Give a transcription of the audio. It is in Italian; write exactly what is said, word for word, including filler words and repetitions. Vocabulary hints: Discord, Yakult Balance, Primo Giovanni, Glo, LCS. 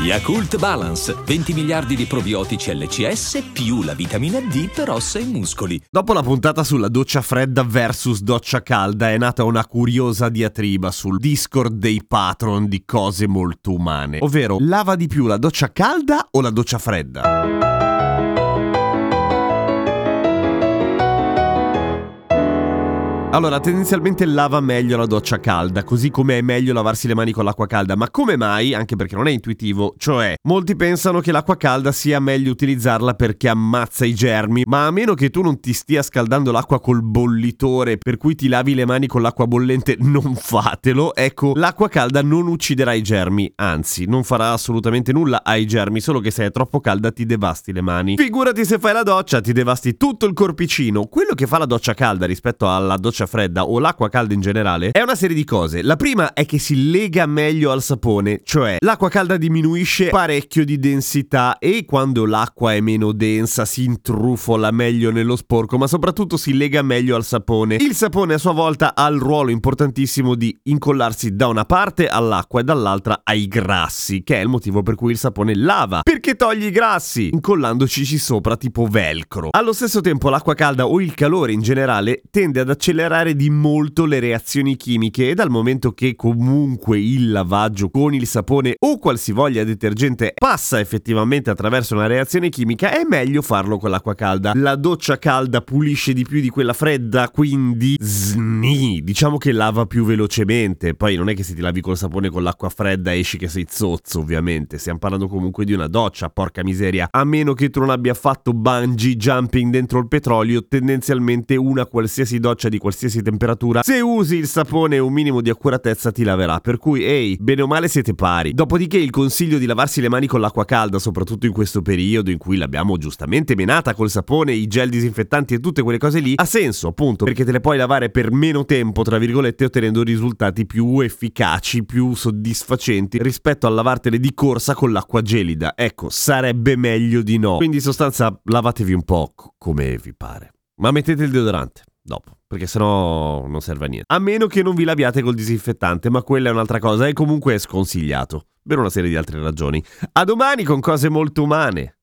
Yakult Balance, venti miliardi di probiotici L C S più la vitamina D per ossa e muscoli. Dopo la puntata sulla doccia fredda versus doccia calda è nata una curiosa diatriba sul Discord dei patron di cose molto umane, ovvero lava di più la doccia calda o la doccia fredda? Allora, tendenzialmente lava meglio la doccia calda, così come è meglio lavarsi le mani con l'acqua calda, ma come mai? Anche perché non è intuitivo, cioè molti pensano che l'acqua calda sia meglio utilizzarla perché ammazza i germi, ma a meno che tu non ti stia scaldando l'acqua col bollitore, per cui ti lavi le mani con l'acqua bollente, non fatelo. Ecco, l'acqua calda non ucciderà i germi, anzi, non farà assolutamente nulla ai germi, solo che se è troppo calda ti devasti le mani. Figurati se fai la doccia, ti devasti tutto il corpicino. Quello che fa la doccia calda rispetto alla doccia fredda o l'acqua calda in generale è una serie di cose. La prima è che si lega meglio al sapone, cioè l'acqua calda diminuisce parecchio di densità e quando l'acqua è meno densa si intrufola meglio nello sporco, ma soprattutto si lega meglio al sapone. Il sapone a sua volta ha il ruolo importantissimo di incollarsi da una parte all'acqua e dall'altra ai grassi, che è il motivo per cui il sapone lava, perché toglie i grassi incollandoci sopra tipo velcro. Allo stesso tempo l'acqua calda o il calore in generale tende ad accelerare di molto le reazioni chimiche e dal momento che comunque il lavaggio con il sapone o qualsivoglia detergente passa effettivamente attraverso una reazione chimica, è meglio farlo con l'acqua calda. La doccia calda pulisce di più di quella fredda, quindi sni, diciamo che lava più velocemente. Poi non è che se ti lavi col sapone con l'acqua fredda esci che sei zozzo, ovviamente, stiamo parlando comunque di una doccia, porca miseria. A meno che tu non abbia fatto bungee jumping dentro il petrolio, tendenzialmente una qualsiasi doccia di qualsiasi qualsiasi temperatura, se usi il sapone e un minimo di accuratezza ti laverà, per cui ehi, bene o male siete pari. Dopodiché il consiglio di lavarsi le mani con l'acqua calda, soprattutto in questo periodo in cui l'abbiamo giustamente menata col sapone, i gel disinfettanti e tutte quelle cose lì, ha senso, appunto perché te le puoi lavare per meno tempo, tra virgolette, ottenendo risultati più efficaci, più soddisfacenti rispetto a lavartele di corsa con l'acqua gelida. Ecco, sarebbe meglio di no, quindi in sostanza lavatevi un po' come vi pare, ma mettete il deodorante dopo, perché sennò non serve a niente. A meno che non vi laviate col disinfettante, ma quella è un'altra cosa e comunque è sconsigliato, per una serie di altre ragioni. A domani con cose molto umane.